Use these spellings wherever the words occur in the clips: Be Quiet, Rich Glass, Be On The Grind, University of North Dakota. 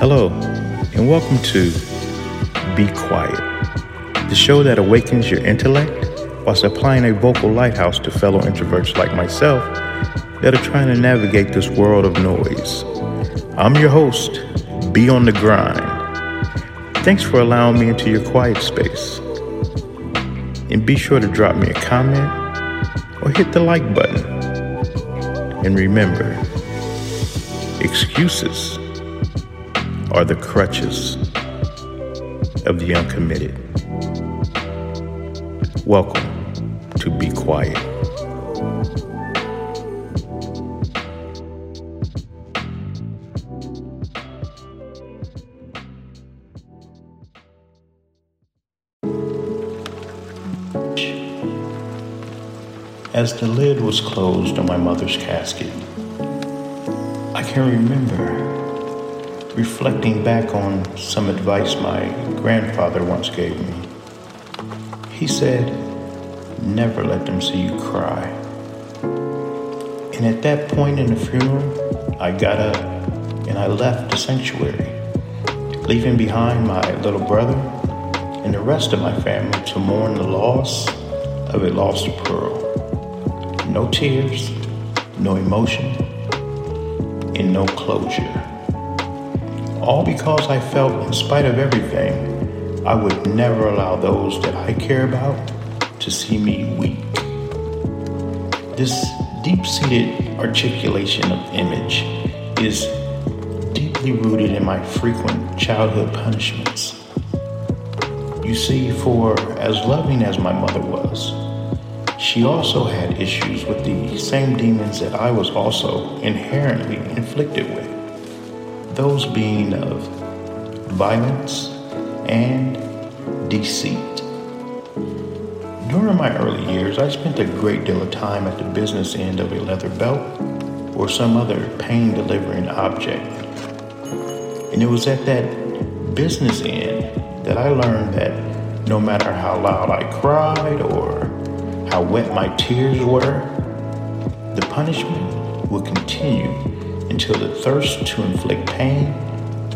Hello, and welcome to Be Quiet, the show that awakens your intellect while supplying a vocal lighthouse to fellow introverts like myself that are trying to navigate this world of noise. I'm your host, Be On The Grind. Thanks for allowing me into your quiet space. And be sure to drop me a comment or hit the like button. And remember, excuses are the crutches of the uncommitted. Welcome to Be Quiet. As the lid was closed on my mother's casket, I can remember reflecting back on some advice my grandfather once gave me. He said, never let them see you cry. And at that point in the funeral, I got up and I left the sanctuary, leaving behind my little brother and the rest of my family to mourn the loss of a lost pearl. No tears, no emotion, and no closure. All because I felt, in spite of everything, I would never allow those that I care about to see me weak. This deep-seated articulation of image is deeply rooted in my frequent childhood punishments. You see, for as loving as my mother was, she also had issues with the same demons that I was also inherently inflicted with. Those being of violence and deceit. During my early years, I spent a great deal of time at the business end of a leather belt or some other pain-delivering object. And it was at that business end that I learned that no matter how loud I cried or how wet my tears were, the punishment would continue until the thirst to inflict pain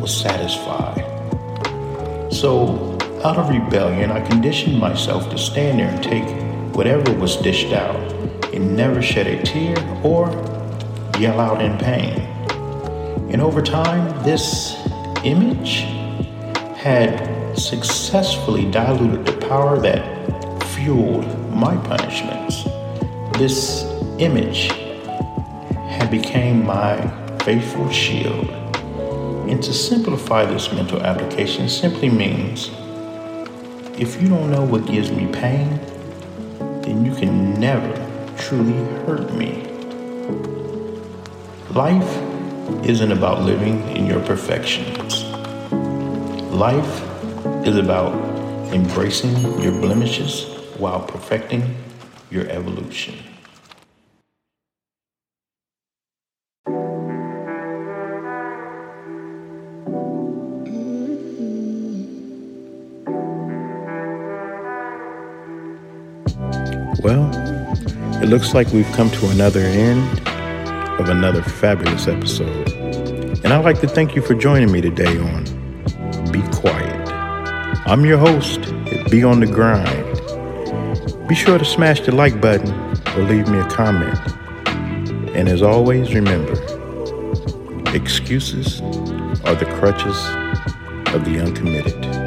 was satisfied. So, out of rebellion, I conditioned myself to stand there and take whatever was dished out and never shed a tear or yell out in pain. And over time, this image had successfully diluted the power that fueled my punishments. This image had became my faithful shield. And to simplify this mental application simply means, if you don't know what gives me pain, then you can never truly hurt me. Life isn't about living in your perfections. Life is about embracing your blemishes while perfecting your evolution. Well, it looks like we've come to another end of another fabulous episode. And I'd like to thank you for joining me today on Be Quiet. I'm your host at Be On The Grind. Be sure to smash the like button or leave me a comment. And as always, remember, excuses are the crutches of the uncommitted.